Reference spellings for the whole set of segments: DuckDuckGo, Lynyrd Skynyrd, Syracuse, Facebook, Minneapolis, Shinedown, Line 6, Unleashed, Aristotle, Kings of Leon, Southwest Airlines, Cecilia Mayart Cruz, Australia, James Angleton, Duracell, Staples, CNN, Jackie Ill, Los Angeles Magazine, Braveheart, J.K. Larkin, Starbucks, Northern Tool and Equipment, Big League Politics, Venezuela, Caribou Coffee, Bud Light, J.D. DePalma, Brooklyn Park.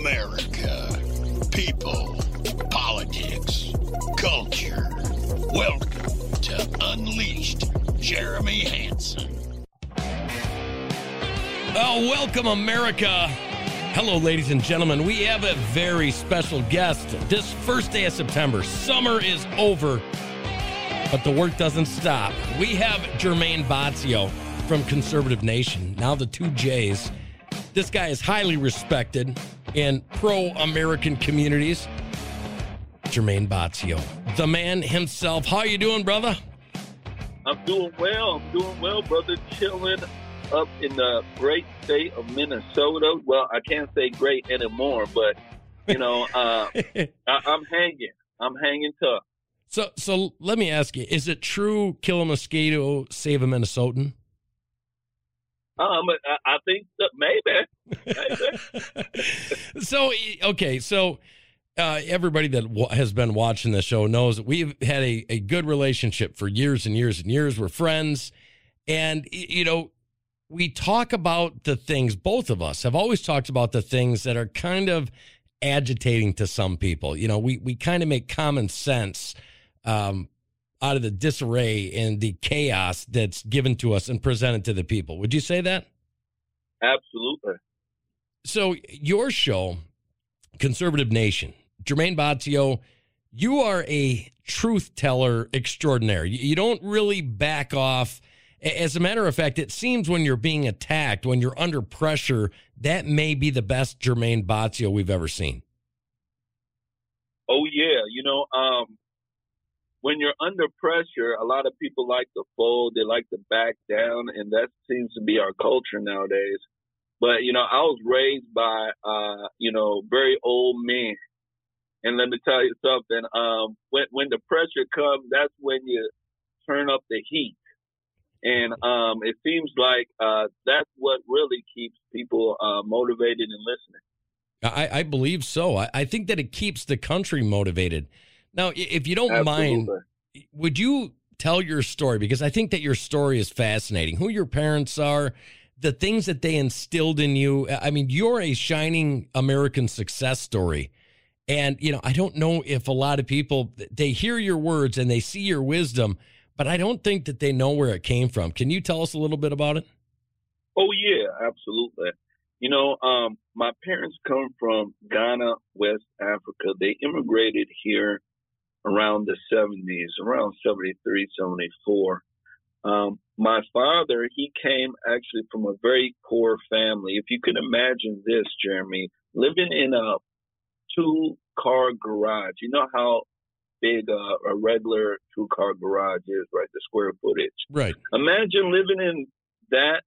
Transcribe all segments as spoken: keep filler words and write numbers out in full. America, people, politics, culture. Welcome to Unleashed, Jeremy Hansen. Oh, welcome, America. Hello, ladies and gentlemen. We have a very special guest. This first day of September, summer is over, but the work doesn't stop. We have Jermaine Bazio from Conservative Nation, now the two J's. This guy is highly respected in pro-American communities. Jermaine Bazio, the man himself. How you doing, brother? I'm doing well. I'm doing well, brother. Chilling up in the great state of Minnesota. Well, I can't say great anymore, but, you know, uh, I, I'm hanging. I'm hanging tough. So, so let me ask you, is it true kill a mosquito, save a Minnesotan? Um, I think so. Maybe. maybe. So, okay, so uh, everybody that w- has been watching the show knows that we've had a, a good relationship for years and years and years. We're friends. And, you know, we talk about the things, both of us have always talked about the things that are kind of agitating to some people. You know, we, we kind of make common sense um out of the disarray and the chaos that's given to us and presented to the people. Would you say that? Absolutely. So your show, Conservative Nation, Jermaine Bazio, you are a truth teller extraordinaire. You don't really back off. As a matter of fact, it seems when you're being attacked, when you're under pressure, that may be the best Jermaine Bazio we've ever seen. Oh yeah. You know, um, when you're under pressure, a lot of people like to fold. They like to back down, and that seems to be our culture nowadays. But, you know, I was raised by, uh, you know, very old men. And let me tell you something. Um, when, when the pressure comes, that's when you turn up the heat. And um, it seems like uh, that's what really keeps people uh, motivated and listening. I, I believe so. I, I think that it keeps the country motivated. Now, if you don't Absolutely. mind, would you tell your story? Because I think that your story is fascinating. Who your parents are, the things that they instilled in you. I mean, you're a shining American success story. And, you know, I don't know if a lot of people, they hear your words and they see your wisdom, but I don't think that they know where it came from. Can you tell us a little bit about it? Oh, yeah, absolutely. You know, um, my parents come from Ghana, West Africa. They immigrated here around the seventies, around seventy-three, seventy-four. Um, my father, he came actually from a very poor family. If you can imagine this, Jeremy, living in a two-car garage. You know how big uh, a regular two-car garage is, right? The square footage. Right. Imagine living in that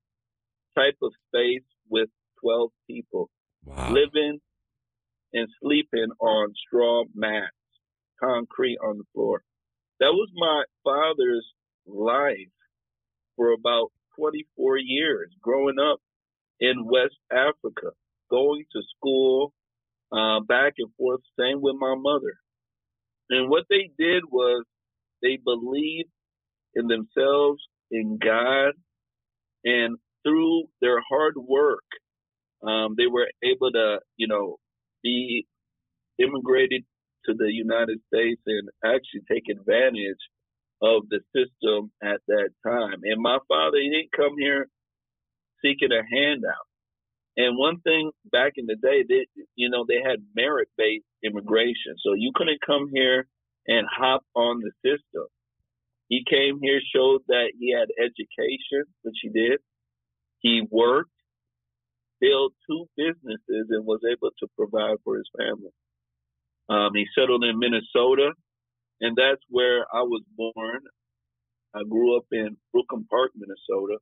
type of space with twelve people. Wow. Living and sleeping on straw mats, concrete on the floor. That was my father's life for about twenty-four years, growing up in West Africa, going to school, uh, back and forth, same with my mother. And what they did was they believed in themselves, in God, and through their hard work, um, they were able to, you know, be immigrated to the United States and actually take advantage of the system at that time. And my father, he didn't come here seeking a handout. And one thing back in the day, they, you know, they had merit-based immigration. So you couldn't come here and hop on the system. He came here, showed that he had education, which he did. He worked, built two businesses, and was able to provide for his family. Um, he settled in Minnesota, and that's where I was born. I grew up in Brooklyn Park, Minnesota,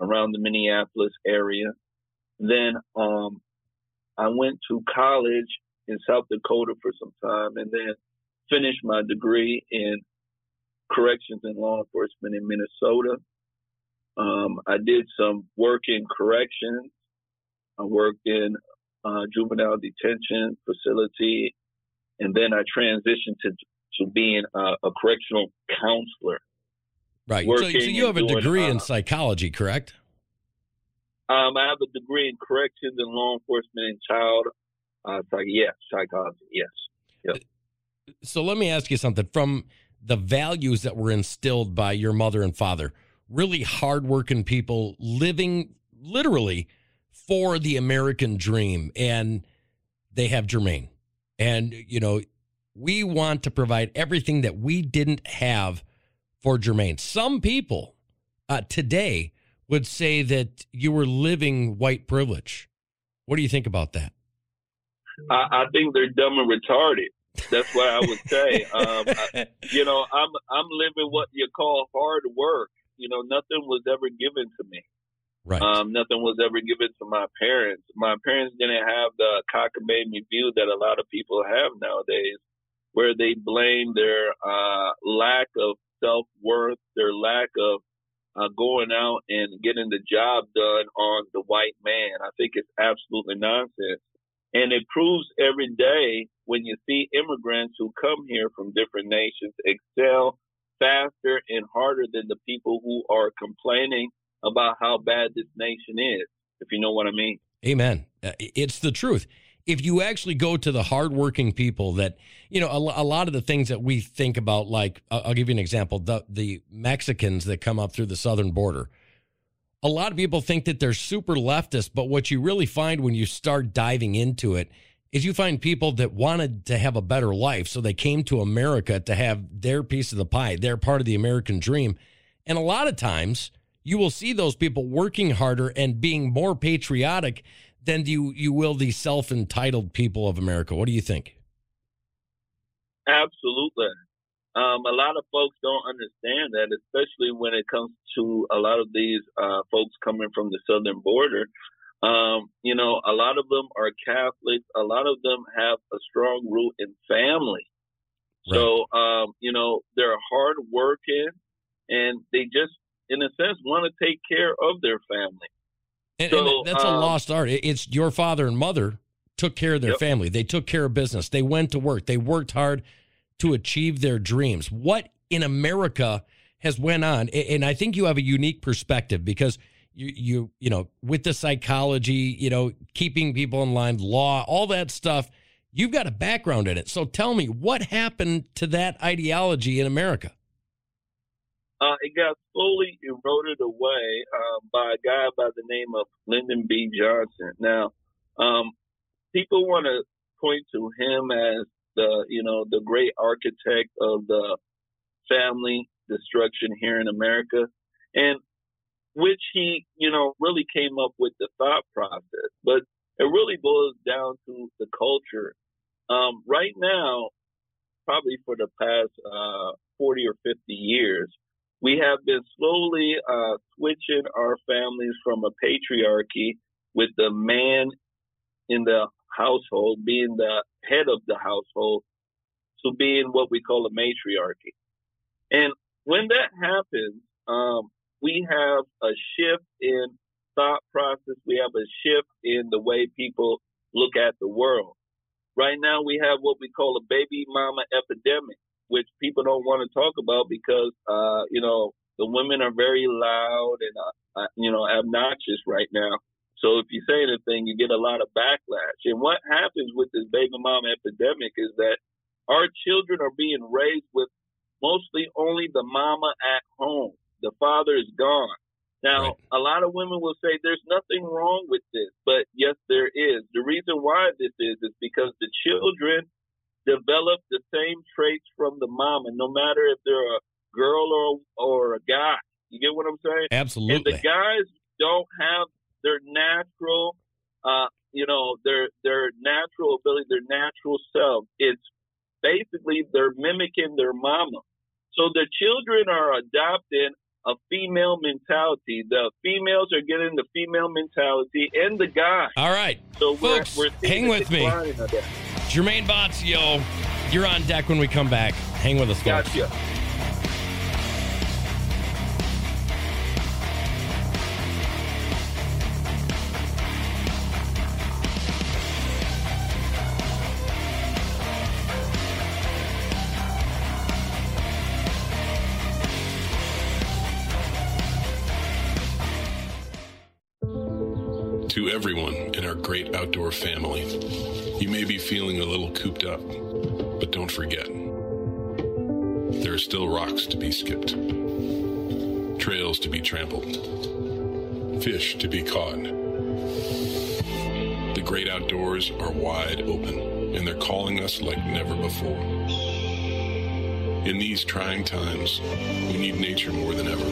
around the Minneapolis area. Then um, I went to college in South Dakota for some time and then finished my degree in corrections and law enforcement in Minnesota. Um, I did some work in corrections. I worked in uh, juvenile detention facility, and then I transitioned to to being a, a correctional counselor. Right. So, so you have a doing, degree uh, in psychology, correct? Um, I have a degree in corrections and law enforcement and child uh, psych- yeah, psychology. Yes. Yep. So let me ask you something. From the values that were instilled by your mother and father, really hardworking people living literally for the American dream, and they have Jermaine. And, you know, we want to provide everything that we didn't have for Jermaine. Some people uh, today would say that you were living white privilege. What do you think about that? I, I think they're dumb and retarded. That's what I would say. um, I, you know, I'm I'm living what you call hard work. You know, nothing was ever given to me. Right. Um, nothing was ever given to my parents. My parents didn't have the cockamamie view that a lot of people have nowadays, where they blame their uh, lack of self-worth, their lack of Uh, going out and getting the job done on the white man. I think it's absolutely nonsense. And it proves every day when you see immigrants who come here from different nations excel faster and harder than the people who are complaining about how bad this nation is, if you know what I mean. Amen. It's the truth. If you actually go to the hardworking people that, you know, a, a lot of the things that we think about, like, I'll, I'll give you an example, the, the Mexicans that come up through the southern border. A lot of people think that they're super leftist, but what you really find when you start diving into it is you find people that wanted to have a better life. So they came to America to have their piece of the pie. They're part of the American dream. And a lot of times you will see those people working harder and being more patriotic Then you, you will the self-entitled people of America. What do you think? Absolutely. Um, a lot of folks don't understand that, especially when it comes to a lot of these uh, folks coming from the southern border. Um, you know, a lot of them are Catholics. A lot of them have a strong root in family. Right. So, um, you know, they're hardworking, and they just, in a sense, want to take care of their family. And, so, and that's a um, lost art. It's your father and mother took care of their yep. family. They took care of business. They went to work. They worked hard to achieve their dreams. What in America has went on? And I think you have a unique perspective because you, you, you know, with the psychology, you know, keeping people in line, law, all that stuff, you've got a background in it. So tell me, what happened to that ideology in America? Uh, it got slowly eroded away uh, by a guy by the name of Lyndon B. Johnson. Now, um, people want to point to him as the, you know, the great architect of the family destruction here in America, and which he, you know, really came up with the thought process. But it really boils down to the culture. Um, right now, probably for the past uh, forty or fifty years, we have been slowly uh, switching our families from a patriarchy with the man in the household being the head of the household to being what we call a matriarchy. And when that happens, um, we have a shift in thought process. We have a shift in the way people look at the world. Right now, we have what we call a baby mama epidemic, which people don't want to talk about because, uh, you know, the women are very loud and, uh, uh, you know, obnoxious right now. So if you say anything, you get a lot of backlash. And what happens with this baby mama epidemic is that our children are being raised with mostly only the mama at home. The father is gone. Now, a lot of women will say there's nothing wrong with this, but yes, there is. The reason why this is is because the children develop the same traits from the mama, no matter if they're a girl or, or a guy. You get what I'm saying? Absolutely. And the guys don't have their natural, uh, you know, their their natural ability, their natural self. It's basically they're mimicking their mama. So the children are adopting a female mentality. The females are getting the female mentality and the guy. All right. So folks, we're, we're hang with me. Jermaine Bazio, you're on deck when we come back. Hang with us, folks. Gotcha. To everyone in our great outdoor family, you may be feeling a little cooped up, but don't forget, there are still rocks to be skipped, trails to be trampled, fish to be caught. The great outdoors are wide open, and they're calling us like never before. In these trying times, we need nature more than ever.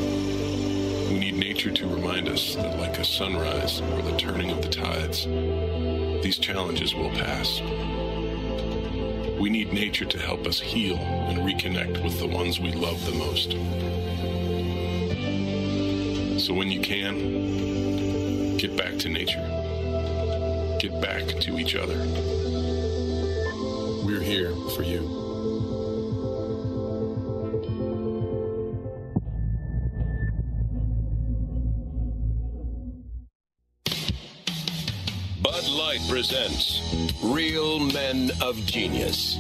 We need nature to remind us that like a sunrise or the turning of the tides, these challenges will pass. We need nature to help us heal and reconnect with the ones we love the most. So when you can, get back to nature. Get back to each other. We're here for you. Presents Real Men of Genius.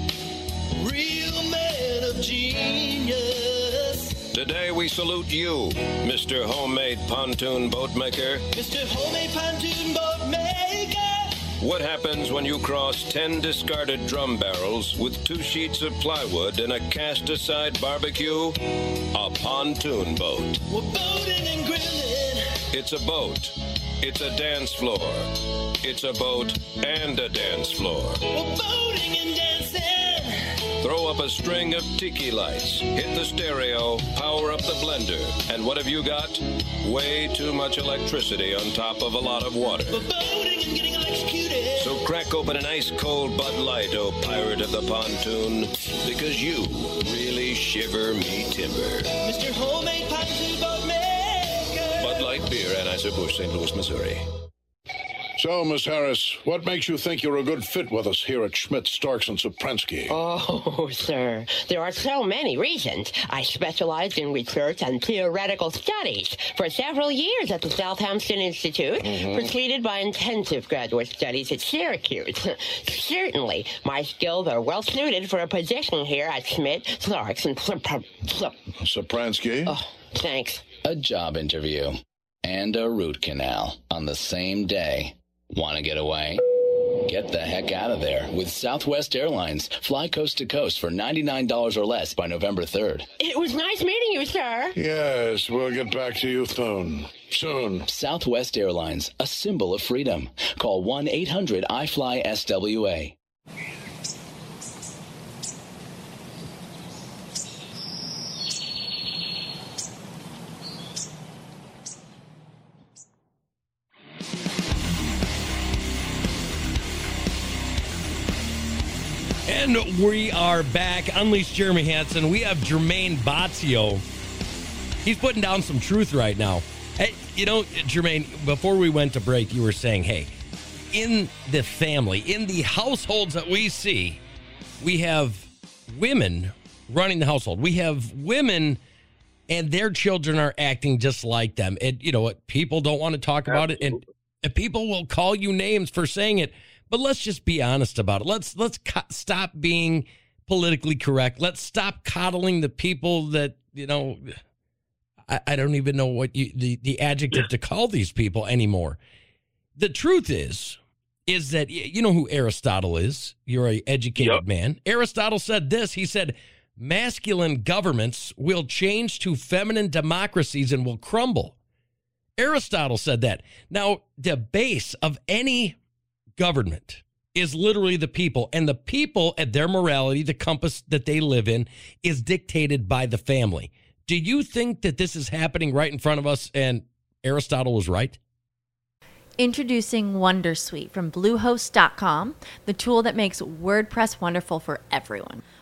Real Men of Genius. Today we salute you, Mister Homemade Pontoon Boatmaker. Mister Homemade Pontoon Boatmaker. What happens when you cross ten discarded drum barrels with two sheets of plywood and a cast-aside barbecue? A pontoon boat. We're boating and grilling. It's a boat. It's a dance floor. It's a boat and a dance floor. We're boating and dancing. Throw up a string of tiki lights. Hit the stereo. Power up the blender. And what have you got? Way too much electricity on top of a lot of water. We're boating and getting electrocuted. So crack open an ice-cold Bud Light, oh pirate of the pontoon, because you really shiver me timber. Mister Homemade Pontoon Boat Man. Light beer, Anheuser-Busch, Saint Louis, Missouri. So, Miss Harris, what makes you think you're a good fit with us here at Schmidt, Starks, and Soprensky? Oh, sir, there are so many reasons. I specialized in research and theoretical studies for several years at the Southampton Institute, mm-hmm. preceded by intensive graduate studies at Syracuse. Certainly, my skills are well suited for a position here at Schmidt, Starks, and Soprensky. Oh, thanks. A job interview. And a root canal on the same day. Want to get away? Get the heck out of there with Southwest Airlines. Fly coast to coast for ninety-nine dollars or less by November third. It was nice meeting you, sir. Yes, we'll get back to you soon. Soon. Southwest Airlines, a symbol of freedom. Call one eight hundred I fly S W A. And we are back. Unleashed Jeremy Hansen. We have Jermaine Bazio. He's putting down some truth right now. Hey, you know, Jermaine, before we went to break, you were saying, hey, in the family, in the households that we see, we have women running the household. We have women, and their children are acting just like them. And you know what? People don't want to talk about it, and people will call you names for saying it. But let's just be honest about it. Let's let's co- stop being politically correct. Let's stop coddling the people that, you know, I, I don't even know what you, the, the adjective yeah. to call these people anymore. The truth is, is that, you know who Aristotle is. You're an educated yep. man. Aristotle said this. He said, masculine governments will change to feminine democracies and will crumble. Aristotle said that. Now, the base of any government is literally the people, and the people and their morality, the compass that they live in, is dictated by the family. Do you think that this is happening right in front of us and Aristotle was right? Introducing WonderSuite from Bluehost dot com, the tool that makes WordPress wonderful for everyone.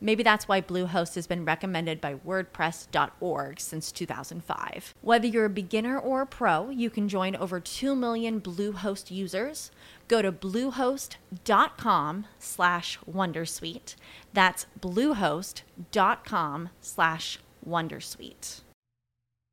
Maybe that's why Bluehost has been recommended by WordPress dot org since two thousand five. Whether you're a beginner or a pro, you can join over two million Bluehost users. Go to bluehost dot com slash wondersuite. That's bluehost dot com slash wondersuite.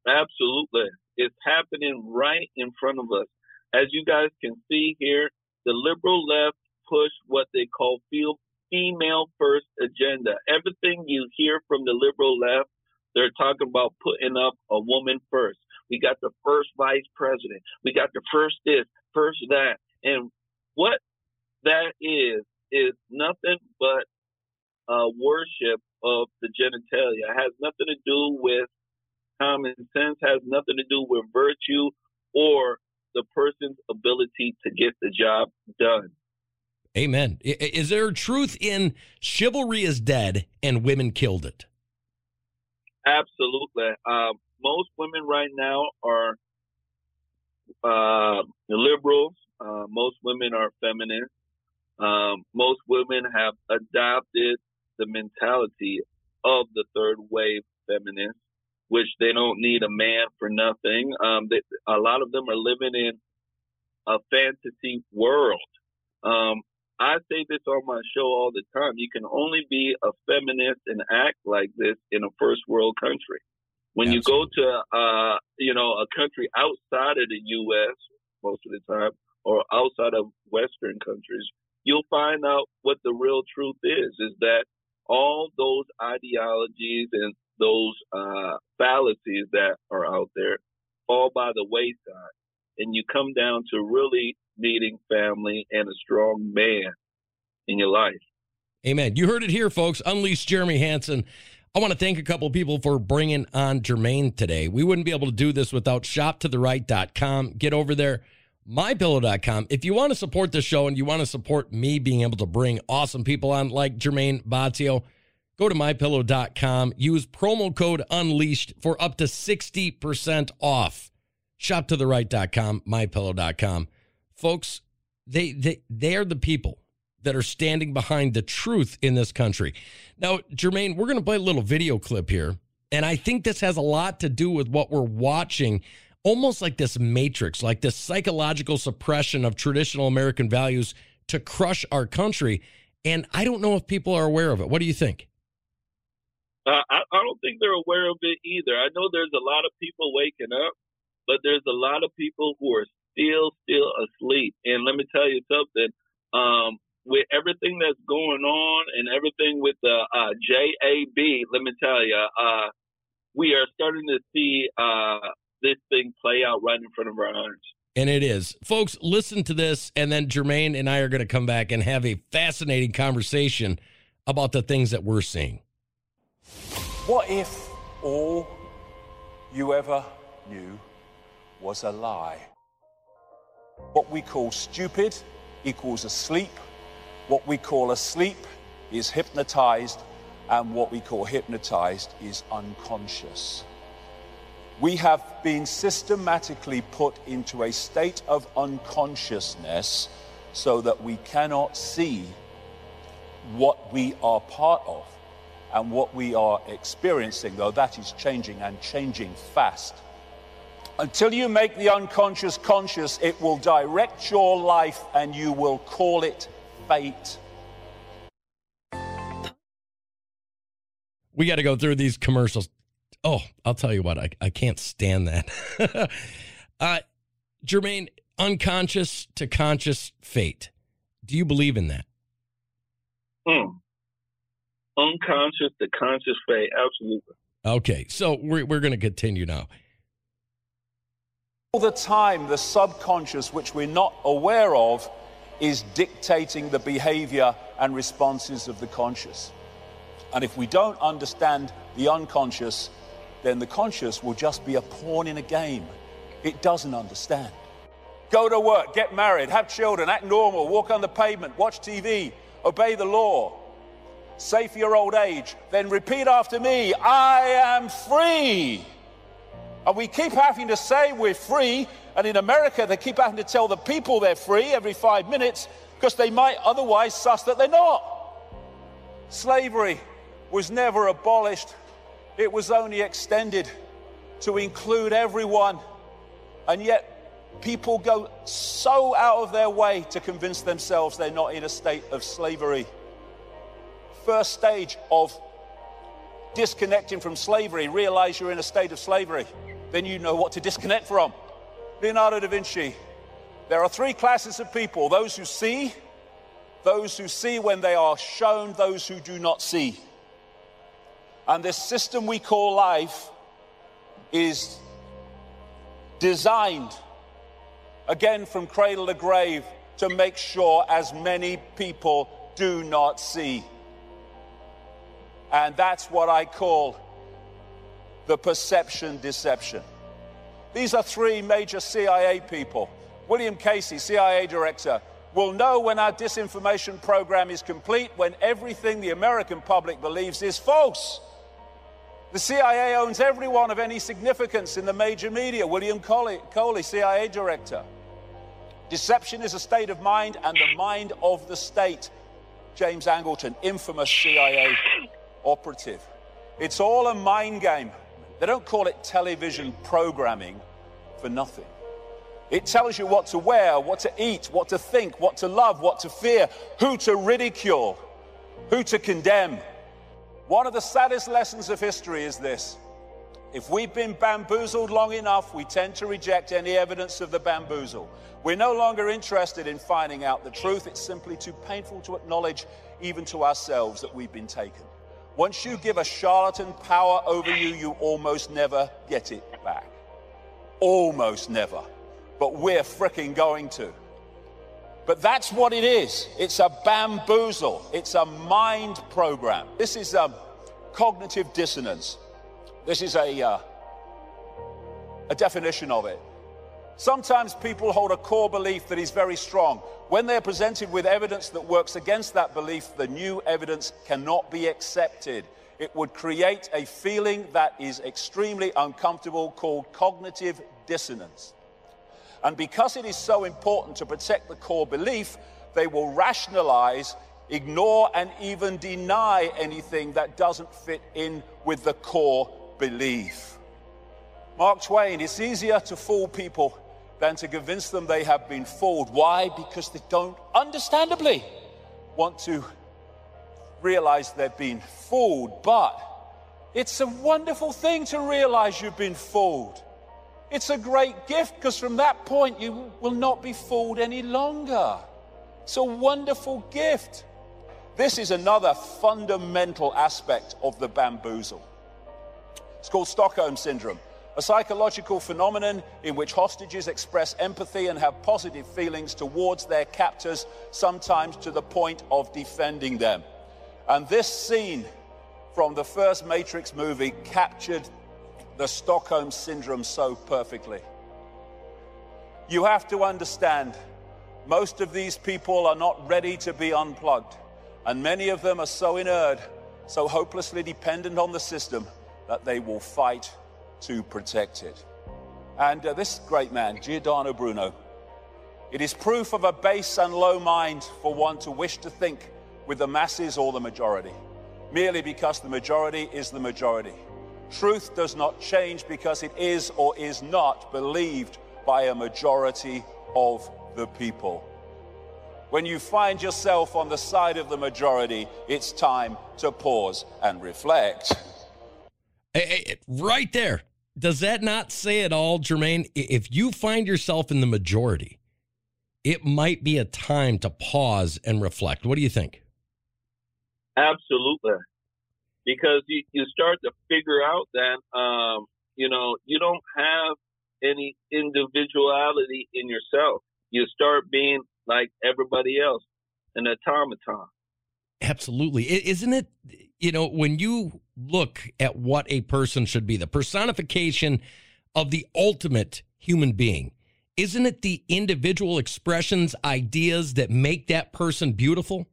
Absolutely. It's happening right in front of us. As you guys can see here, the liberal left push what they call field female first agenda. Everything you hear from the liberal left, they're talking about putting up a woman first. We got the first vice president. We got the first this, first that. And what that is, is nothing but uh, worship of the genitalia. It has nothing to do with common sense, has nothing to do with virtue or the person's ability to get the job done. Amen. Is there truth in chivalry is dead and women killed it? Absolutely. Uh, most women right now are uh, liberals. Uh, most women are feminists. Um, most women have adopted the mentality of the third wave feminists, which they don't need a man for nothing. Um, they, a lot of them are living in a fantasy world. Um, I say this on my show all the time. You can only be a feminist and act like this in a first world country. When Absolutely. you go to, uh, you know, a country outside of the U S most of the time, or outside of Western countries, you'll find out what the real truth is, is that all those ideologies and those uh, fallacies that are out there fall by the wayside. And you come down to really needing family and a strong man in your life. Amen. You heard it here, folks. Unleash Jeremy Hansen. I want to thank a couple of people for bringing on Jermaine today. We wouldn't be able to do this without shop to the right dot com. Get over there, my pillow dot com. If you want to support the show and you want to support me being able to bring awesome people on like Jermaine Bazio, go to my pillow dot com. Use promo code Unleashed for up to sixty percent off. shop to the right dot com, my pillow dot com. Folks, they, they they are the people that are standing behind the truth in this country. Now, Jermaine, we're going to play a little video clip here, and I think this has a lot to do with what we're watching, almost like this Matrix, like this psychological suppression of traditional American values to crush our country. And I don't know if people are aware of it. What do you think? Uh, I, I don't think they're aware of it either. I know there's a lot of people waking up, but there's a lot of people who are still, still asleep. And let me tell you something, um, with everything that's going on and everything with the uh, uh, J A B, let me tell you, uh, we are starting to see uh, this thing play out right in front of our eyes. And it is. Folks, listen to this, and then Jermaine and I are going to come back and have a fascinating conversation about the things that we're seeing. What if all you ever knew was a lie? What we call stupid equals asleep. What we call asleep is hypnotized, and what we call hypnotized is unconscious. We have been systematically put into a state of unconsciousness so that we cannot see what we are part of and what we are experiencing, though that is changing and changing fast. Until you make the unconscious conscious, it will direct your life and you will call it fate. We got to go through these commercials. Oh, I'll tell you what, I, I can't stand that. uh, Jermaine, unconscious to conscious fate. Do you believe in that? Mm. Unconscious to conscious fate, absolutely. Okay, so we're, we're going to continue now. All the time, the subconscious, which we're not aware of, is dictating the behavior and responses of the conscious. And if we don't understand the unconscious, then the conscious will just be a pawn in a game. It doesn't understand. Go to work, get married, have children, act normal, walk on the pavement, watch T V, obey the law, say for your old age, then repeat after me, I am free. And we keep having to say we're free, and in America they keep having to tell the people they're free every five minutes because they might otherwise suss that they're not. Slavery was never abolished. It was only extended to include everyone. And yet people go so out of their way to convince themselves they're not in a state of slavery. First stage of disconnecting from slavery, realize you're in a state of slavery. Then you know what to disconnect from. Leonardo da Vinci. There are three classes of people: those who see, those who see when they are shown, those who do not see. And this system we call life is designed, again from cradle to grave, to make sure as many people do not see. And that's what I call the perception deception. These are three major C I A people. William Casey, C I A director, will know when our disinformation program is complete when everything the American public believes is false. The C I A owns everyone of any significance in the major media. William Coley, C I A director. Deception is a state of mind and the mind of the state. James Angleton, infamous C I A operative. It's all a mind game. They don't call it television programming for nothing. It tells you what to wear, what to eat, what to think, what to love, what to fear, who to ridicule, who to condemn. One of the saddest lessons of history is this. If we've been bamboozled long enough, we tend to reject any evidence of the bamboozle. We're no longer interested in finding out the truth. It's simply too painful to acknowledge, even to ourselves, that we've been taken. Once you give a charlatan power over you, you almost never get it back. Almost never. But we're fricking going to. But that's what it is. It's a bamboozle. It's a mind program. This is a cognitive dissonance. This is a, uh, a definition of it. Sometimes people hold a core belief that is very strong. When they are presented with evidence that works against that belief, the new evidence cannot be accepted. It would create a feeling that is extremely uncomfortable called cognitive dissonance. And because it is so important to protect the core belief, they will rationalize, ignore, and even deny anything that doesn't fit in with the core belief. Mark Twain, it's easier to fool people than to convince them they have been fooled. Why? Because they don't, understandably, want to realize they've been fooled. But it's a wonderful thing to realize you've been fooled. It's a great gift, because from that point you will not be fooled any longer. It's a wonderful gift. This is another fundamental aspect of the bamboozle. It's called Stockholm Syndrome, a psychological phenomenon in which hostages express empathy and have positive feelings towards their captors, sometimes to the point of defending them. And this scene from the first Matrix movie captured the Stockholm Syndrome so perfectly. You have to understand, most of these people are not ready to be unplugged, and many of them are so inert, so hopelessly dependent on the system, that they will fight to protect it. And uh, this great man, Giordano Bruno, it is proof of a base and low mind for one to wish to think with the masses or the majority, merely because the majority is the majority. Truth does not change because it is or is not believed by a majority of the people. When you find yourself on the side of the majority, it's time to pause and reflect. Hey, right there. Does that not say it all, Jermaine? If you find yourself in the majority, it might be a time to pause and reflect. What do you think? Absolutely. Because you, you start to figure out that, um, you know, you don't have any individuality in yourself. You start being like everybody else, an automaton. Absolutely. Isn't it, you know, when you look at what a person should be, the personification of the ultimate human being, isn't it the individual expressions, ideas that make that person beautiful?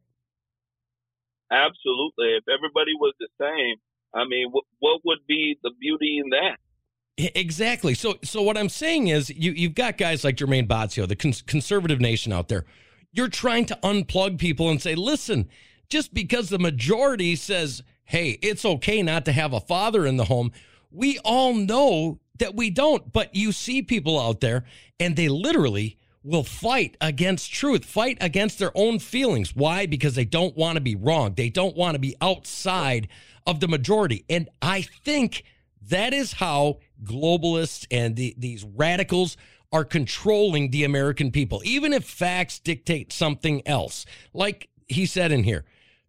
Absolutely. If everybody was the same, I mean, wh- what would be the beauty in that? Exactly. So so what I'm saying is you, you've got guys like Jermaine Bazio, the cons- Conservative Nation out there. You're trying to unplug people and say, listen, just because the majority says, hey, it's okay not to have a father in the home, we all know that we don't. But you see people out there and they literally will fight against truth, fight against their own feelings. Why? Because they don't want to be wrong. They don't want to be outside of the majority. And I think that is how globalists and the, these radicals are controlling the American people, even if facts dictate something else. Like he said in here,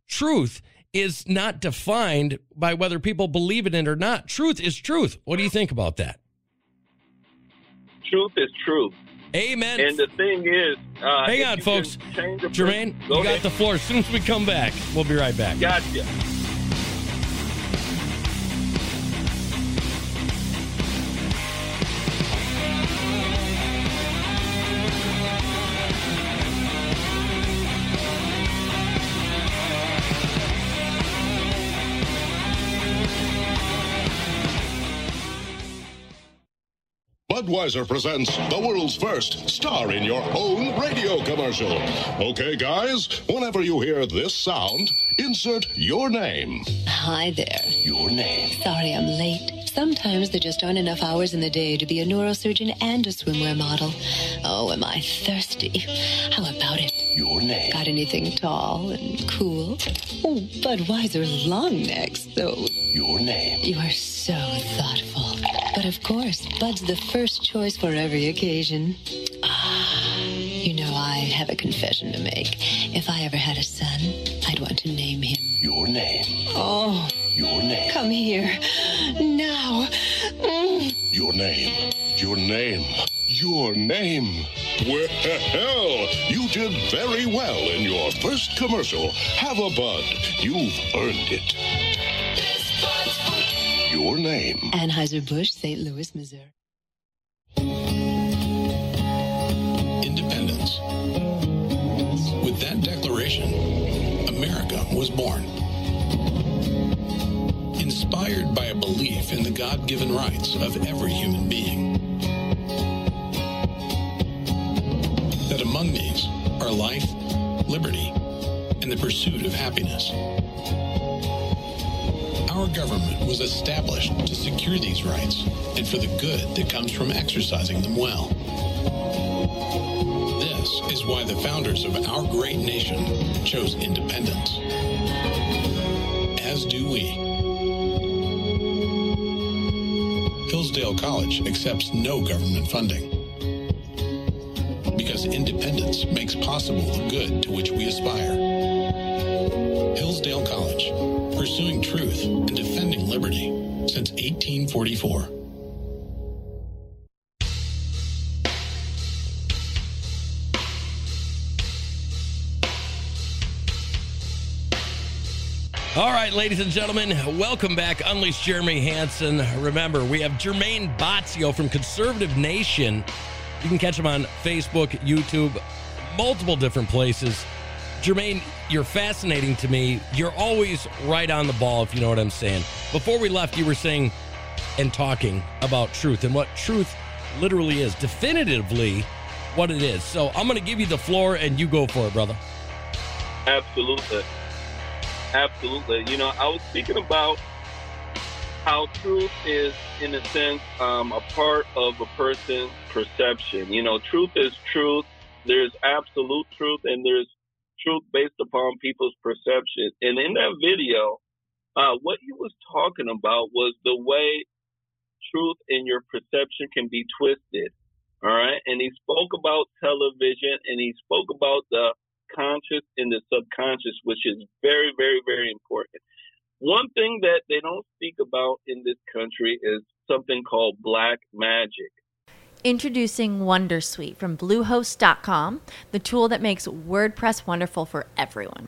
truth is not defined by whether people believe in it or not. Truth is truth. What do you think about that? Truth is truth. Amen. And the thing is... Uh, Hang on, folks. Jermaine, you got the floor. As soon as we come back, we'll be right back. Gotcha. Budweiser presents the world's first star in your own radio commercial. Okay, guys, whenever you hear this sound, insert your name. Hi there. Your name. Sorry I'm late. Sometimes there just aren't enough hours in the day to be a neurosurgeon and a swimwear model. Oh, am I thirsty? How about it? Your name. Got anything tall and cool? Oh, Budweiser long necks, though. Your name. You are so thoughtful. But of course, Bud's the first choice for every occasion. Ah, you know, I have a confession to make. If I ever had a son, I'd want to name him. Your name. Oh. Your name. Come here. Now. Mm. Your name. Your name. Your name. Well, you did very well in your first commercial. Have a Bud. You've earned it. Your name. Anheuser-Busch, Saint Louis, Missouri. Independence. With that declaration, America was born. Inspired by a belief in the God-given rights of every human being. That among these are life, liberty, and the pursuit of happiness. Our government was established to secure these rights and for the good that comes from exercising them well. This is why the founders of our great nation chose independence. As do we. Hillsdale College accepts no government funding because independence makes possible the good to which we aspire. Hillsdale College. Pursuing truth and defending liberty. since eighteen forty-four. All right, ladies and gentlemen, welcome back. Unleashed, Jeremy Hansen. Remember, we have Jermaine Bazio from Conservative Nation. You can catch him on Facebook, YouTube, multiple different places. Jermaine, you're fascinating to me. You're always right on the ball, if you know what I'm saying. Before we left, you were saying and talking about truth and what truth literally is, definitively what it is. So I'm going to give you the floor and you go for it, brother. Absolutely. Absolutely. You know, I was speaking about how truth is, in a sense, um, a part of a person's perception. You know, truth is truth. There's absolute truth, and there's truth based upon people's perception. And in that video, uh, what you was talking about was the way truth and your perception can be twisted. All right. And he spoke about television, and he spoke about the conscious and the subconscious, which is very, very, very important. One thing that they don't speak about in this country is something called black magic. Introducing WonderSuite from Bluehost dot com, the tool that makes WordPress wonderful for everyone.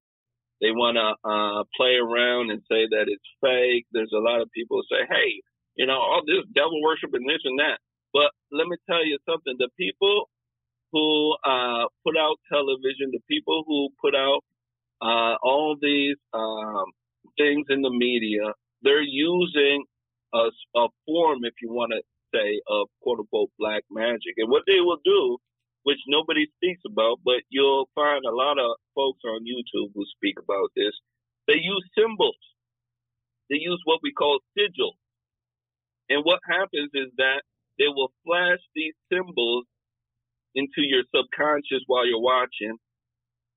They want to uh, play around and say that it's fake. There's a lot of people who say, hey, you know, all this devil worship and this and that. But let me tell you something. The people who uh, put out television, the people who put out uh, all these um, things in the media, they're using a, a form, if you want to say, of quote-unquote black magic. And what they will do, which nobody speaks about, but you'll find a lot of folks on YouTube who speak about this. They use symbols. They use what we call sigils. And what happens is that they will flash these symbols into your subconscious while you're watching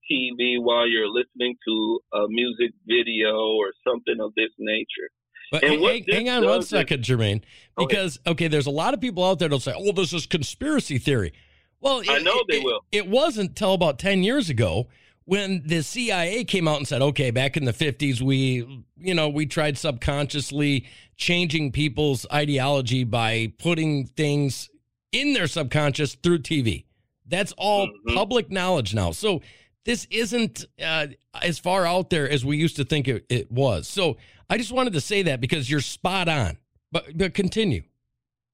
T V, while you're listening to a music video or something of this nature. But and hang, hang on one second, is, Jermaine, because, okay, there's a lot of people out there that'll say, oh, this is conspiracy theory. Well, it, I know they will. It, it wasn't until about ten years ago when the C I A came out and said, okay, back in the fifties, we, you know, we tried subconsciously changing people's ideology by putting things in their subconscious through T V. That's all mm-hmm. public knowledge now. So this isn't uh, as far out there as we used to think it, it was. So I just wanted to say that because you're spot on, but, but continue.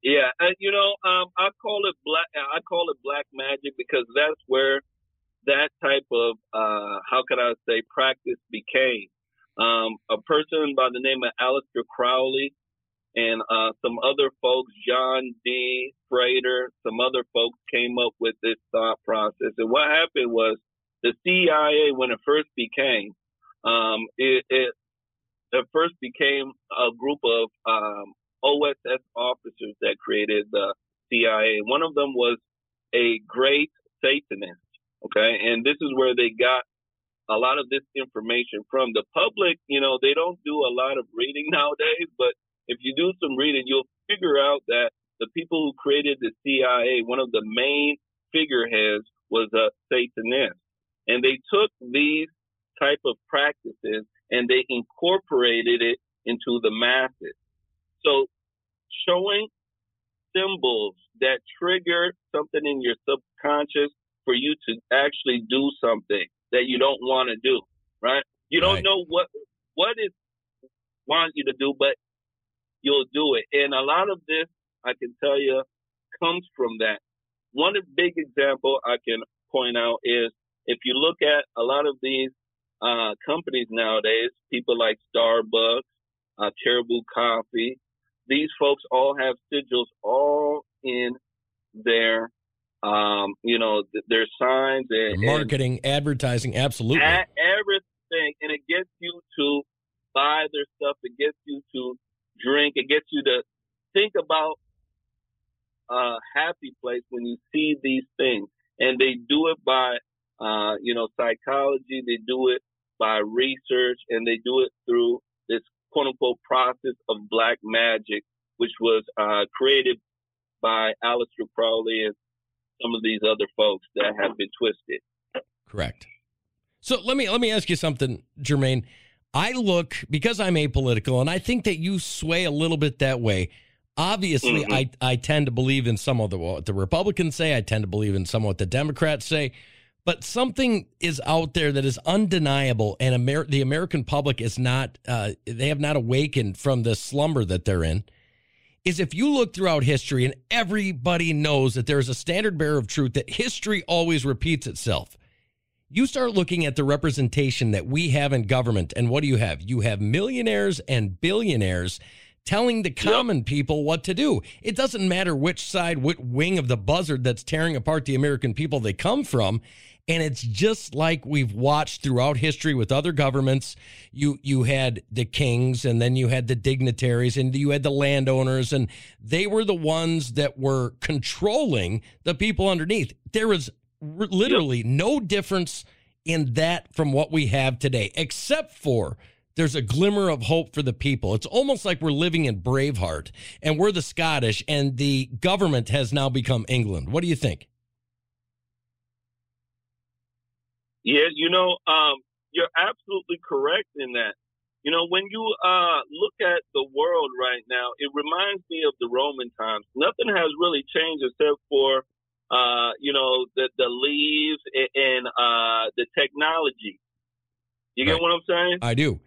Yeah, and you know, um, I call it black. I call it black magic because that's where that type of uh, how can I say practice became. Um, a person by the name of Aleister Crowley, and uh, some other folks, John D. Frater, some other folks came up with this thought process. And what happened was the C I A, when it first became, um, it, it, it first became a group of um, O S S officers that created the C I A. One of them was a great Satanist, okay? And this is where they got a lot of this information from. The public, you know, they don't do a lot of reading nowadays, but if you do some reading, you'll figure out that the people who created the C I A, one of the main figureheads was a Satanist. And they took these type of practices and they incorporated it into the masses. So showing symbols that trigger something in your subconscious for you to actually do something that you don't want to do, right? You don't right. know what what it wants you to do, but you'll do it. And a lot of this, I can tell you, comes from that. One big example I can point out is if you look at a lot of these uh, companies nowadays, people like Starbucks, uh, Caribou Coffee, these folks all have sigils all in their, um, you know, th- their signs. And marketing, and advertising, absolutely. A- everything. And it gets you to buy their stuff. It gets you to drink. It gets you to think about a happy place when you see these things. And they do it by, uh, you know, psychology. They do it by research. And they do it through this quote-unquote process of black magic, which was uh, created by Aleister Crowley and some of these other folks that have been twisted. Correct. So let me let me ask you something, Jermaine. I look, because I'm apolitical, and I think that you sway a little bit that way. Obviously, mm-hmm. I, I tend to believe in some of the, what the Republicans say. I tend to believe in some of what the Democrats say. But something is out there that is undeniable, and Amer- the American public is not, uh, they have not awakened from the slumber that they're in, is if you look throughout history, and everybody knows that there's a standard bearer of truth, that history always repeats itself. You start looking at the representation that we have in government, and what do you have? You have millionaires and billionaires telling the common people what to do. It doesn't matter which side, what wing of the buzzard that's tearing apart the American people they come from, and it's just like we've watched throughout history with other governments. You you had the kings, and then you had the dignitaries, and you had the landowners, and they were the ones that were controlling the people underneath. There was literally no difference in that from what we have today, except for there's a glimmer of hope for the people. It's almost like we're living in Braveheart, and we're the Scottish, and the government has now become England. What do you think? Yeah, you know, um, you're absolutely correct in that. You know, when you uh, look at the world right now, it reminds me of the Roman times. Nothing has really changed except for Uh, you know, the, the leaves and, and uh, the technology. You get right. what I'm saying? I do.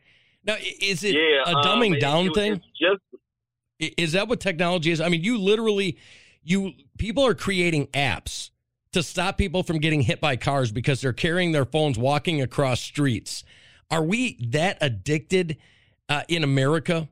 Now, is it yeah, a dumbing um, down it, thing? Just, is that what technology is? I mean, you literally, you people are creating apps to stop people from getting hit by cars because they're carrying their phones walking across streets. Are we that addicted uh, in America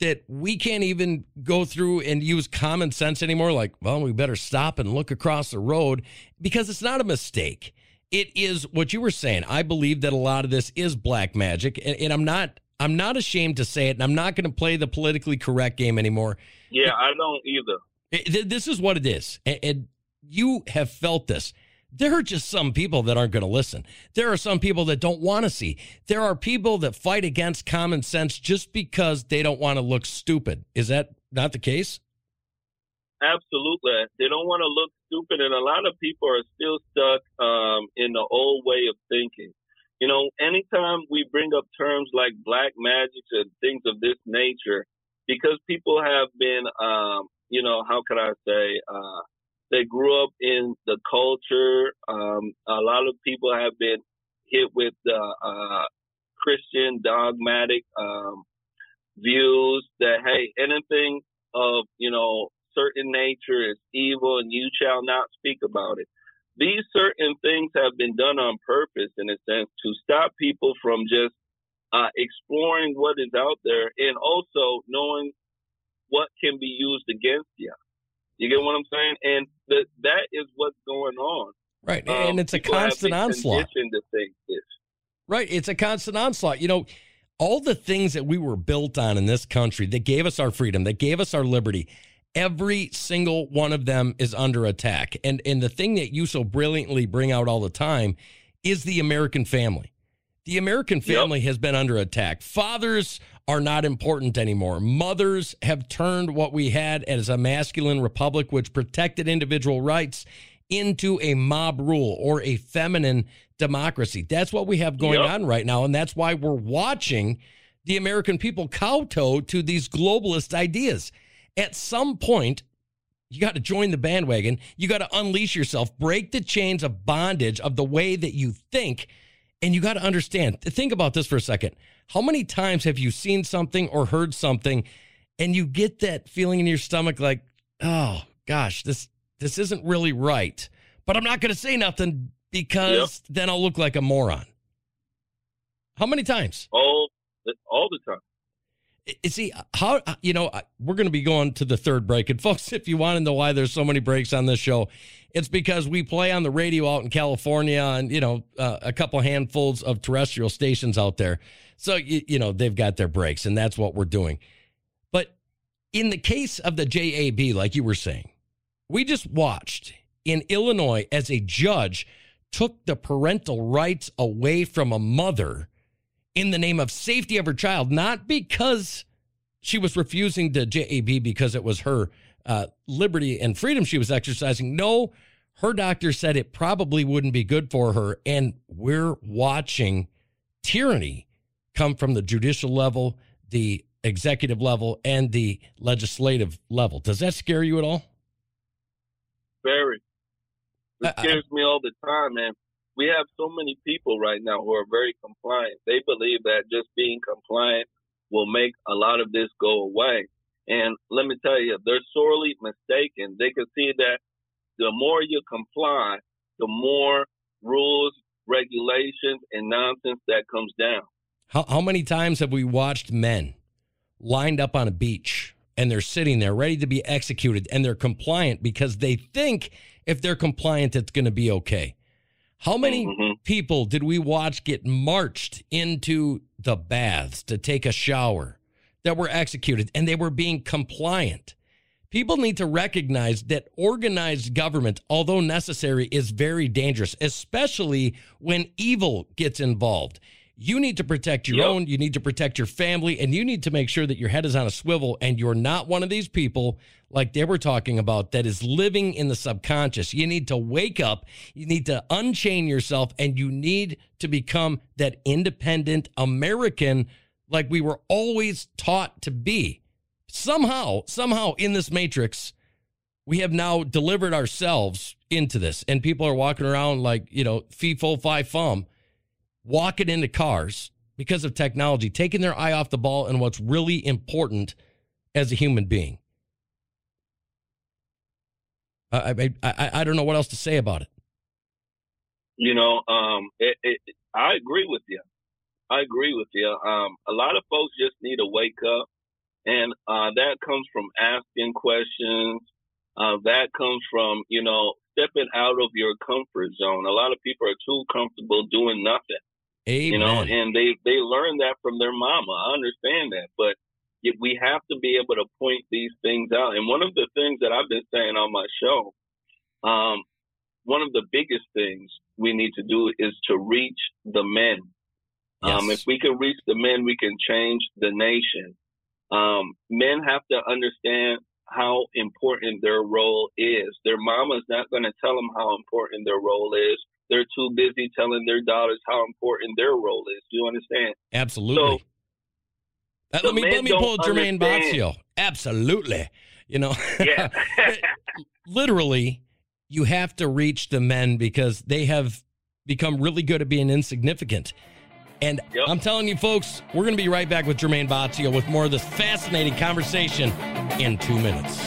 that we can't even go through and use common sense anymore? Like, well, we better stop and look across the road, because it's not a mistake. It is what you were saying. I believe that a lot of this is black magic, and, and I'm not, I'm not ashamed to say it, and I'm not going to play the politically correct game anymore. Yeah, I don't either. It, it, this is what it is. And, and you have felt this. There are just some people that aren't going to listen. There are some people that don't want to see. There are people that fight against common sense just because they don't want to look stupid. Is that not the case? Absolutely. They don't want to look stupid, and a lot of people are still stuck um, in the old way of thinking. You know, anytime we bring up terms like black magic and things of this nature, because people have been, um, you know, how could I say, uh, they grew up in the culture. Um, a lot of people have been hit with the uh, Christian dogmatic um, views that, hey, anything of, you know, certain nature is evil and you shall not speak about it. These certain things have been done on purpose, in a sense, to stop people from just uh, exploring what is out there, and also knowing what can be used against you. You get what I'm saying? And the, that is what's going on. Right, um, and it's a constant onslaught. To think this. Right, it's a constant onslaught. You know, all the things that we were built on in this country that gave us our freedom, that gave us our liberty, every single one of them is under attack. And and the thing that you so brilliantly bring out all the time is the American family. The American family yep. has been under attack. Fathers are not important anymore. Mothers have turned what we had as a masculine republic, which protected individual rights, into a mob rule or a feminine democracy. That's what we have going yep. on right now. And that's why we're watching the American people kowtow to these globalist ideas. At some point, you got to join the bandwagon. You got to unleash yourself, break the chains of bondage of the way that you think. And you got to understand, think about this for a second. How many times have you seen something or heard something and you get that feeling in your stomach like, oh gosh, this, this isn't really right, but I'm not going to say nothing because yep. then I'll look like a moron. How many times? All, all the time. See, how, you know, we're going to be going to the third break. And folks, if you want to know why there's so many breaks on this show, it's because we play on the radio out in California and, you know, uh, a couple handfuls of terrestrial stations out there. So, you, you know, they've got their breaks and that's what we're doing. But in the case of the J A B, like you were saying, we just watched in Illinois as a judge took the parental rights away from a mother in the name of safety of her child, not because she was refusing the J A B because it was her uh, liberty and freedom she was exercising. No, her doctor said it probably wouldn't be good for her. And we're watching tyranny come from the judicial level, the executive level, and the legislative level. Does that scare you at all? Very. It scares I, I, me all the time, man. We have so many people right now who are very compliant. They believe that just being compliant will make a lot of this go away. And let me tell you, they're sorely mistaken. They can see that the more you comply, the more rules, regulations, and nonsense that comes down. How, how many times have we watched men lined up on a beach and they're sitting there ready to be executed and they're compliant because they think if they're compliant, it's going to be okay. How many mm-hmm. people did we watch get marched into the baths to take a shower that were executed and they were being compliant? People need to recognize that organized government, although necessary, is very dangerous, especially when evil gets involved. You need to protect your yep. own, you need to protect your family, and you need to make sure that your head is on a swivel and you're not one of these people like they were talking about that is living in the subconscious. You need to wake up, you need to unchain yourself, and you need to become that independent American like we were always taught to be. Somehow, somehow in this matrix, we have now delivered ourselves into this, and people are walking around like, you know, fee, fo, fi, fum. Walking into cars because of technology, taking their eye off the ball and what's really important as a human being. I I, I, I don't know what else to say about it. You know, um, it, it, I agree with you. I agree with you. Um, a lot of folks just need to wake up, and uh, that comes from asking questions. Uh, that comes from, you know, stepping out of your comfort zone. A lot of people are too comfortable doing nothing. Amen. You know, and they, they learn that from their mama. I understand that. But we have to be able to point these things out. And one of the things that I've been saying on my show, um, one of the biggest things we need to do is to reach the men. Yes. Um, if we can reach the men, we can change the nation. Um, men have to understand how important their role is. Their mama's not going to tell them how important their role is. They're too busy telling their daughters how important their role is. Do you understand? Absolutely. So, uh, let me let me pull Jermaine Bazio. Absolutely. You know, yeah. Literally, you have to reach the men because they have become really good at being insignificant. And yep. I'm telling you, folks, we're going to be right back with Jermaine Bazio with more of this fascinating conversation in two minutes.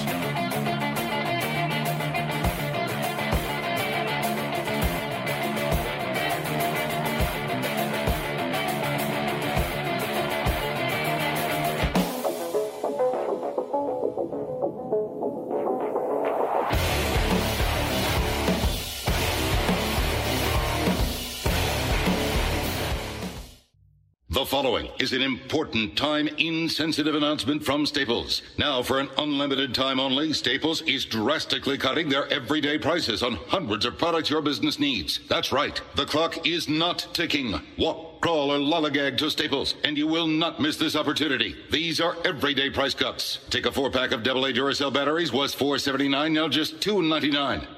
The following is an important time-insensitive announcement from Staples. Now, for an unlimited time only, Staples is drastically cutting their everyday prices on hundreds of products your business needs. That's right. The clock is not ticking. Walk, crawl, or lollygag to Staples, and you will not miss this opportunity. These are everyday price cuts. Take a four-pack of double A Duracell batteries was four dollars and seventy-nine cents, now just two dollars and ninety-nine cents.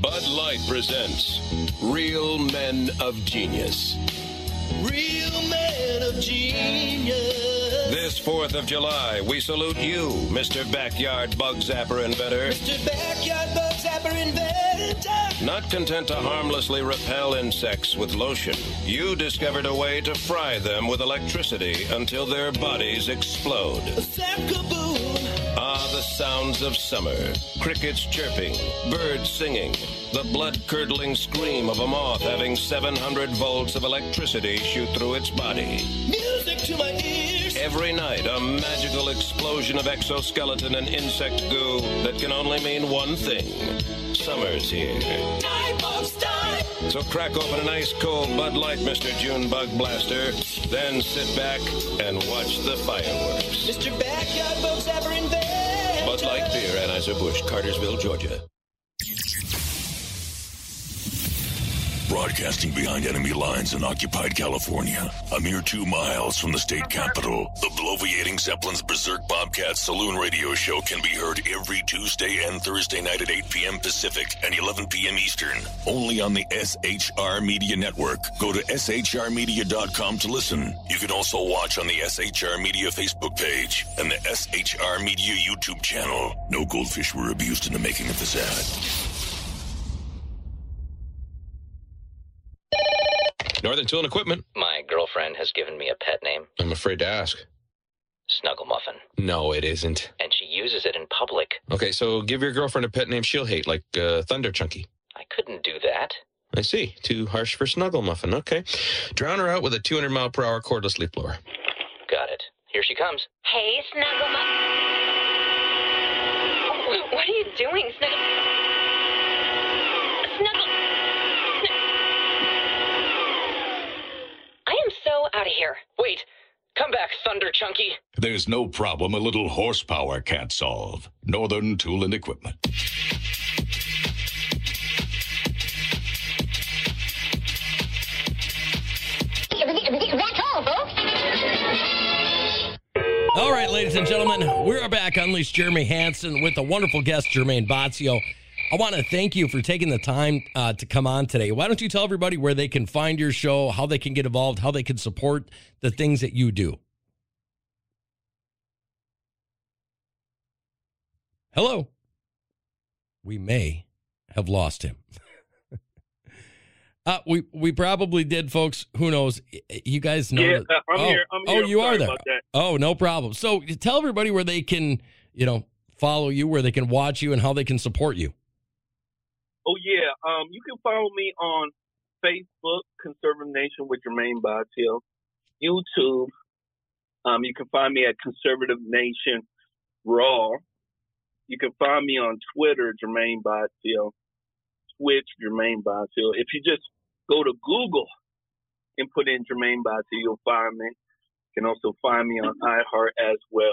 Bud Light presents Real Men of Genius. Real Men of Genius. This fourth of July, we salute you, Mister Backyard Bug Zapper Inventor. Mister Backyard Bug Zapper Inventor. Not content to harmlessly repel insects with lotion, you discovered a way to fry them with electricity until their bodies explode. Zap-kaboom. Ah, the sounds of summer, crickets chirping, birds singing, the blood-curdling scream of a moth having seven hundred volts of electricity shoot through its body. Music to my ears! Every night, a magical explosion of exoskeleton and insect goo that can only mean one thing. Summer's here. Time of time! So crack open an ice-cold Bud Light, Mister June Bug Blaster, then sit back and watch the fireworks. Mister Backyard Bug Zapper Invader. Bud Light Beer, Anheuser-Busch, Cartersville, Georgia. Broadcasting behind enemy lines in occupied California, a mere two miles from the state capitol, the bloviating Zeppelin's Berserk Bobcat Saloon radio show can be heard every Tuesday and Thursday night at eight p.m. Pacific and eleven p.m. Eastern, only on the S H R Media Network. Go to S H R media dot com to listen. You can also watch on the S H R Media Facebook page and the S H R Media YouTube channel. No goldfish were abused in the making of this ad. Northern Tool and Equipment. My girlfriend has given me a pet name. I'm afraid to ask. Snuggle Muffin. No, it isn't. And she uses it in public. Okay, so give your girlfriend a pet name she'll hate, like uh, Thunder Chunky. I couldn't do that. I see. Too harsh for Snuggle Muffin. Okay. Drown her out with a two hundred mile per hour cordless leaf blower. Got it. Here she comes. Hey, Snuggle Muffin. What are you doing, Snuggle? Snuggle. I am so out of here. Wait, come back, Thunder Chunky. There's no problem a little horsepower can't solve. Northern Tool and Equipment. That's all, folks. All right, ladies and gentlemen, we are back. Unleashed. Jeremy Hansen with the wonderful guest, Jermaine Bazio. I want to thank you for taking the time uh, to come on today. Why don't you tell everybody where they can find your show, how they can get involved, how they can support the things that you do? Hello. We may have lost him. uh, we we probably did, folks. Who knows? You guys know. Yeah, that, I'm oh, here. I'm oh, here. You are there. Oh, no problem. So tell everybody where they can, you know, follow you, where they can watch you, and how they can support you. Oh, yeah. Um, you can follow me on Facebook, Conservative Nation with Jermaine Bazio. YouTube, um, you can find me at Conservative Nation Raw. You can find me on Twitter, Jermaine Bazio. Twitch, Jermaine Bazio. If you just go to Google and put in Jermaine Bazio, you'll find me. You can also find me on iHeart as well.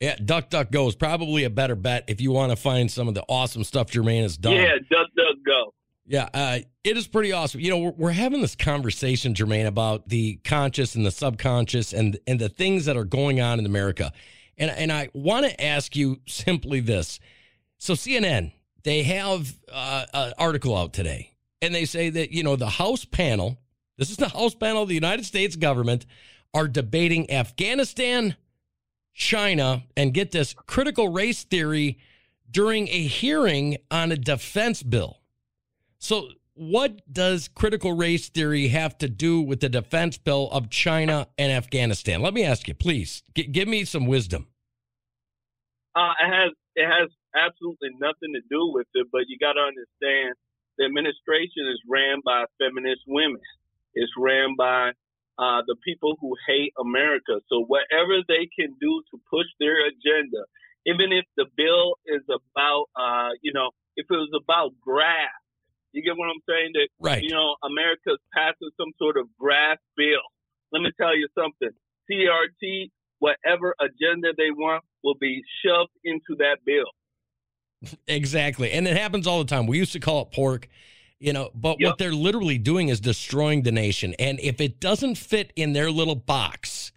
Yeah, DuckDuckGo is probably a better bet if you want to find some of the awesome stuff Jermaine has done. Yeah, DuckDuckGo. Yeah, uh, it is pretty awesome. You know, we're, we're having this conversation, Jermaine, about the conscious and the subconscious and and the things that are going on in America. And, and I want to ask you simply this. So C N N, they have uh, an article out today, and they say that, you know, the House panel, this is the House panel of the United States government, are debating Afghanistan, China, and get this, critical race theory during a hearing on a defense bill. So what does critical race theory have to do with the defense bill of China and Afghanistan? Let me ask you, please. G- give me some wisdom. Uh, it has it has absolutely nothing to do with it, but you got to understand the administration is ran by feminist women. It's ran by uh, the people who hate America. So whatever they can do to push their agenda, even if the bill is about, uh, you know, if it was about grass, you get what I'm saying? That, right. You know, America's passing some sort of grass bill. Let me tell you something. C R T, whatever agenda they want, will be shoved into that bill. Exactly. And it happens all the time. We used to call it pork, you know, but yep. What they're literally doing is destroying the nation. And if it doesn't fit in their little box,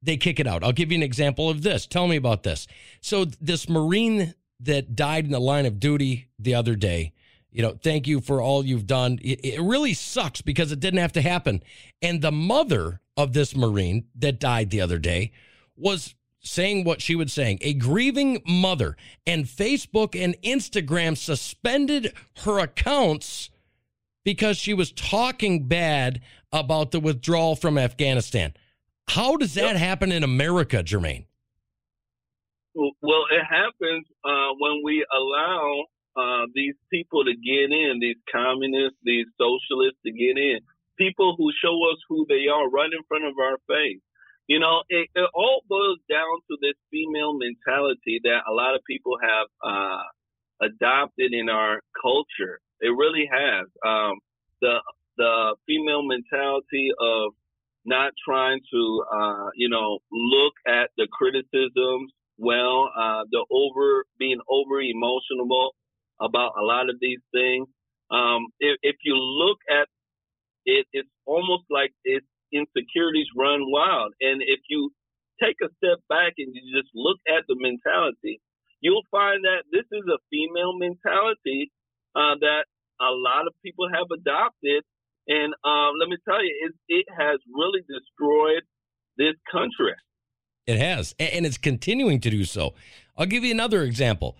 they kick it out. I'll give you an example of this. Tell me about this. So this Marine that died in the line of duty the other day, you know, thank you for all you've done. It, it really sucks because it didn't have to happen. And the mother of this Marine that died the other day was saying what she was saying, a grieving mother, and Facebook and Instagram suspended her accounts because she was talking bad about the withdrawal from Afghanistan. How does that yep. happen in America, Jermaine? Well, it happens uh, when we allow uh, these people to get in, these communists, these socialists to get in, people who show us who they are right in front of our face. You know, it, it all boils down to this female mentality that a lot of people have uh, adopted in our culture. It really has. Um, the the female mentality of not trying to, uh, you know, look at the criticisms well, uh, the over being over emotional about a lot of these things. Um, if, if you look at it, it's almost like it's, insecurities run wild. And if you take a step back and you just look at the mentality, you'll find that this is a female mentality uh, that a lot of people have adopted. And um, let me tell you, it, it has really destroyed this country. It has, and it's continuing to do so. I'll give you another example.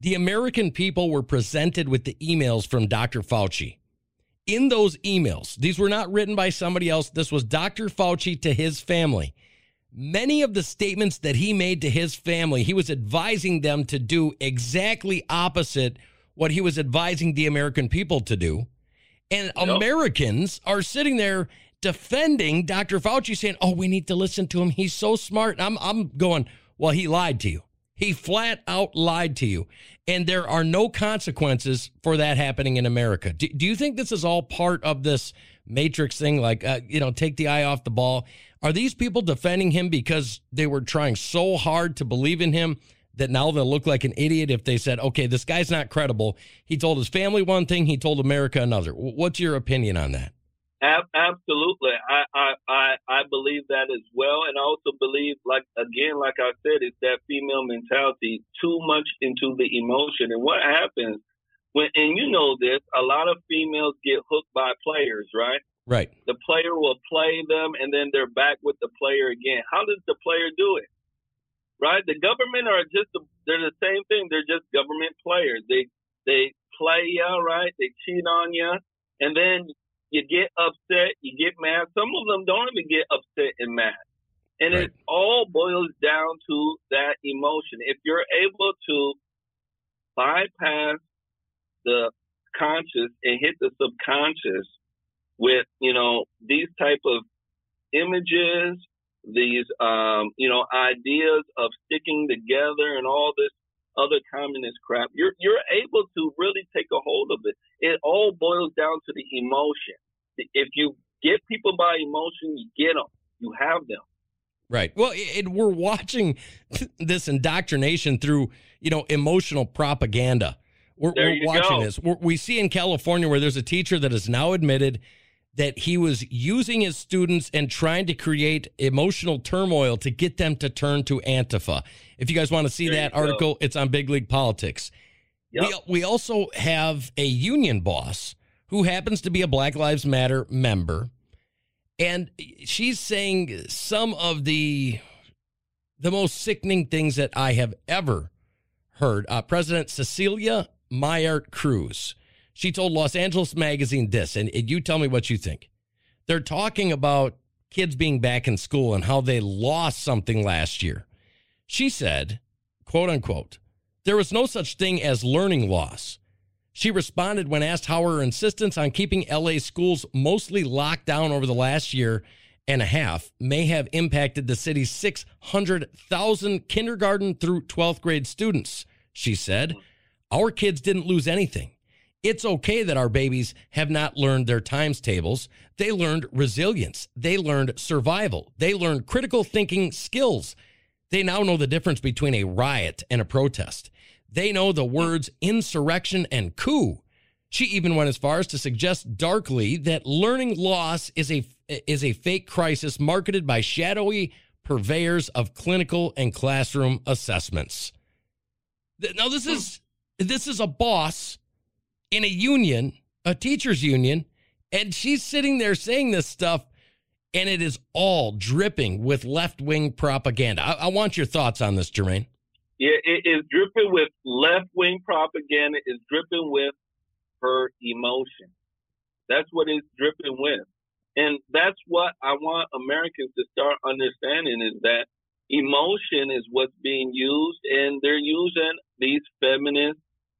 The American people were presented with the emails from Doctor Fauci. In those emails, these were not written by somebody else. This was Doctor Fauci to his family. Many of the statements that he made to his family, he was advising them to do exactly opposite what he was advising the American people to do. And nope. Americans are sitting there defending Doctor Fauci, saying, oh, we need to listen to him. He's so smart. And I'm, I'm going, well, he lied to you. He flat out lied to you, and there are no consequences for that happening in America. Do, do you think this is all part of this Matrix thing, like, uh, you know, take the eye off the ball? Are these people defending him because they were trying so hard to believe in him that now they'll look like an idiot if they said, okay, this guy's not credible. He told his family one thing. He told America another. What's your opinion on that? Absolutely. I, I, I, I believe that as well. And I also believe, like, again, like I said, it's that female mentality, too much into the emotion. And what happens when, and you know this, a lot of females get hooked by players, right? Right. The player will play them and then they're back with the player again. How does the player do it? Right. The government are just, they're the same thing. They're just government players. They, they play you, right? They cheat on you. And then you get upset, you get mad. Some of them don't even get upset and mad. And right. It all boils down to that emotion. If you're able to bypass the conscious and hit the subconscious with, you know, these type of images, these, um, you know, ideas of sticking together and all this other communist crap, you're you're able to really take a hold of it. It all boils down to the emotion. If you get people by emotion, you get them. You have them. Right. Well, it, it, we're watching this indoctrination through, you know, emotional propaganda. We're, there you we're watching go. this. We're, we see in California where there's a teacher that has now admitted that he was using his students and trying to create emotional turmoil to get them to turn to Antifa. If you guys want to see that article, it's on Big League Politics. Yep. We, we also have a union boss who happens to be a Black Lives Matter member, and she's saying some of the the most sickening things that I have ever heard. Uh, President Cecilia Mayart Cruz. She told Los Angeles Magazine this, and you tell me what you think. They're talking about kids being back in school and how they lost something last year. She said, quote unquote, there was no such thing as learning loss. She responded when asked how her insistence on keeping L A schools mostly locked down over the last year and a half may have impacted the city's six hundred thousand kindergarten through twelfth grade students. She said, our kids didn't lose anything. It's okay that our babies have not learned their times tables. They learned resilience. They learned survival. They learned critical thinking skills. They now know the difference between a riot and a protest. They know the words insurrection and coup. She even went as far as to suggest darkly that learning loss is a is a fake crisis marketed by shadowy purveyors of clinical and classroom assessments. Now, this is this is a boss in a union, a teachers union, and she's sitting there saying this stuff, and it is all dripping with left-wing propaganda. I, I want your thoughts on this, Jermaine. Yeah, it is dripping with left-wing propaganda. It's dripping with her emotion. That's what it's dripping with. And that's what I want Americans to start understanding, is that emotion is what's being used, and they're using these feminist,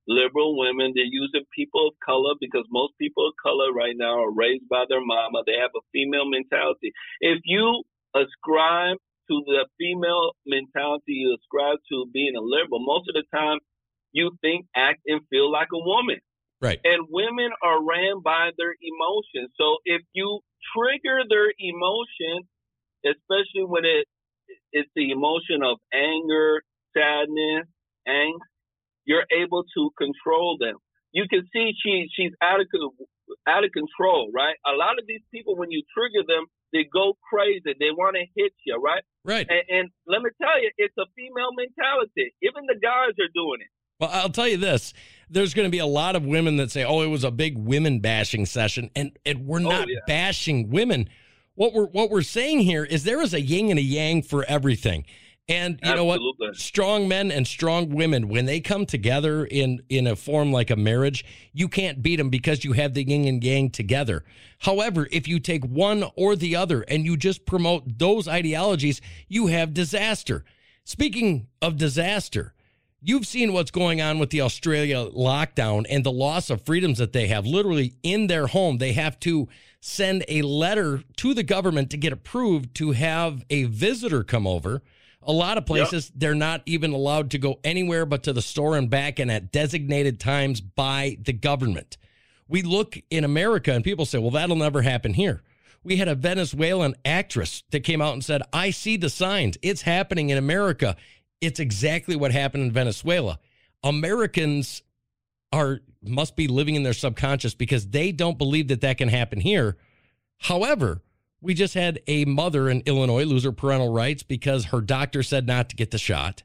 liberal women. They're using people of color because most people of color right now are raised by their mama. They have a female mentality. If you ascribe to the female mentality, you ascribe to being a liberal, most of the time you think, act, and feel like a woman. Right. And women are ran by their emotions. So if you trigger their emotion, especially when it it's the emotion of anger, sadness, angst, you're able to control them. You can see she she's out of out of control, right? A lot of these people, when you trigger them, they go crazy. They want to hit you, right? Right. And, and let me tell you, it's a female mentality. Even the guys are doing it. Well, I'll tell you this. There's going to be a lot of women that say, oh, it was a big women bashing session, and, and we're not oh, yeah. bashing women. What we're what we're saying here is there is a yin and a yang for everything. And you Absolutely. know what? Strong men and strong women, when they come together in, in a form like a marriage, you can't beat them because you have the yin and yang together. However, if you take one or the other and you just promote those ideologies, you have disaster. Speaking of disaster, you've seen what's going on with the Australia lockdown and the loss of freedoms that they have. Literally in their home, they have to send a letter to the government to get approved to have a visitor come over. A lot of places, yep. they're not even allowed to go anywhere but to the store and back, and at designated times by the government. We look in America and people say, well, that'll never happen here. We had a Venezuelan actress that came out and said, I see the signs. It's happening in America. It's exactly what happened in Venezuela. Americans are must be living in their subconscious because they don't believe that that can happen here. However, we just had a mother in Illinois lose her parental rights because her doctor said not to get the shot.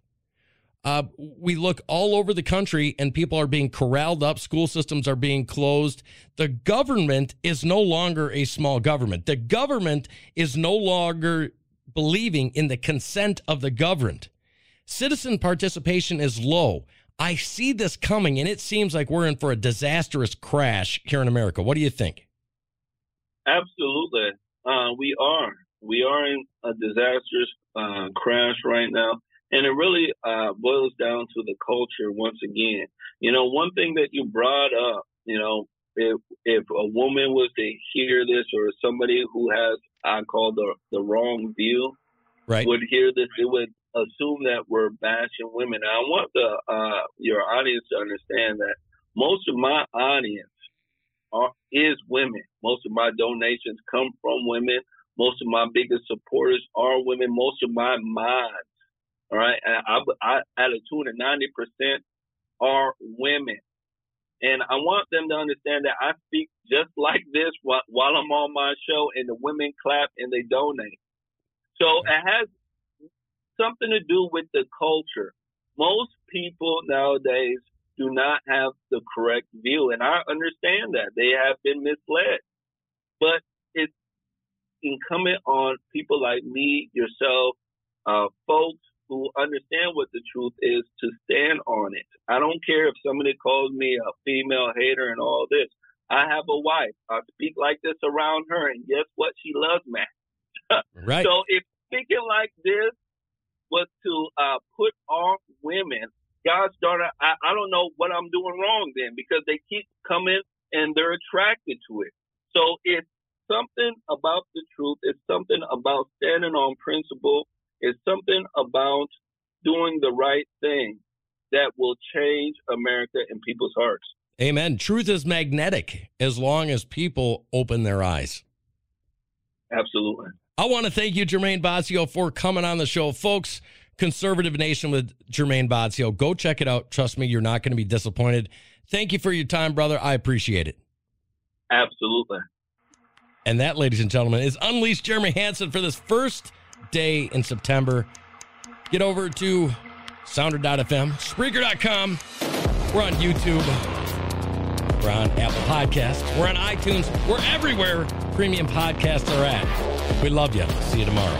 Uh, we look all over the country and people are being corralled up. School systems are being closed. The government is no longer a small government. The government is no longer believing in the consent of the governed. Citizen participation is low. I see this coming, and it seems like we're in for a disastrous crash here in America. What do you think? Absolutely. Uh, we are. We are in a disastrous uh, crash right now, and it really uh, boils down to the culture once again. You know, one thing that you brought up, you know, if, if a woman was to hear this, or somebody who has, I call the, the wrong view, right, would hear this, it would assume that we're bashing women. And I want the uh, your audience to understand that most of my audience are, is women. Most of my donations come from women. Most of my biggest supporters are women. Most of my mods, all right, I, I, I, at a tune of ninety percent are women. And I want them to understand that I speak just like this while, while I'm on my show, and the women clap and they donate. So it has something to do with the culture. Most people nowadays do not have the correct view, and I understand that. They have been misled. But it's incumbent on people like me, yourself, uh, folks who understand what the truth is to stand on it. I don't care if somebody calls me a female hater and all this. I have a wife. I speak like this around her, and guess what? She loves me. Right. So if speaking like this was to uh, put off women, God's daughter, I, I don't know what I'm doing wrong then, because they keep coming and they're attracted to it. So it's something about the truth. It's something about standing on principle. It's something about doing the right thing that will change America and people's hearts. Amen. Truth is magnetic as long as people open their eyes. Absolutely. I want to thank you, Jermaine Bazio, for coming on the show. Folks, Conservative Nation with Jermaine Bazio. Go check it out. Trust me, you're not going to be disappointed. Thank you for your time, brother. I appreciate it. Absolutely. And that, ladies and gentlemen, is Unleashed Jeremy Hansen for this first day in September. Get over to sounder dot f m, spreaker dot com. We're on YouTube. We're on Apple Podcasts. We're on iTunes. We're everywhere premium podcasts are at. We love you. See you tomorrow.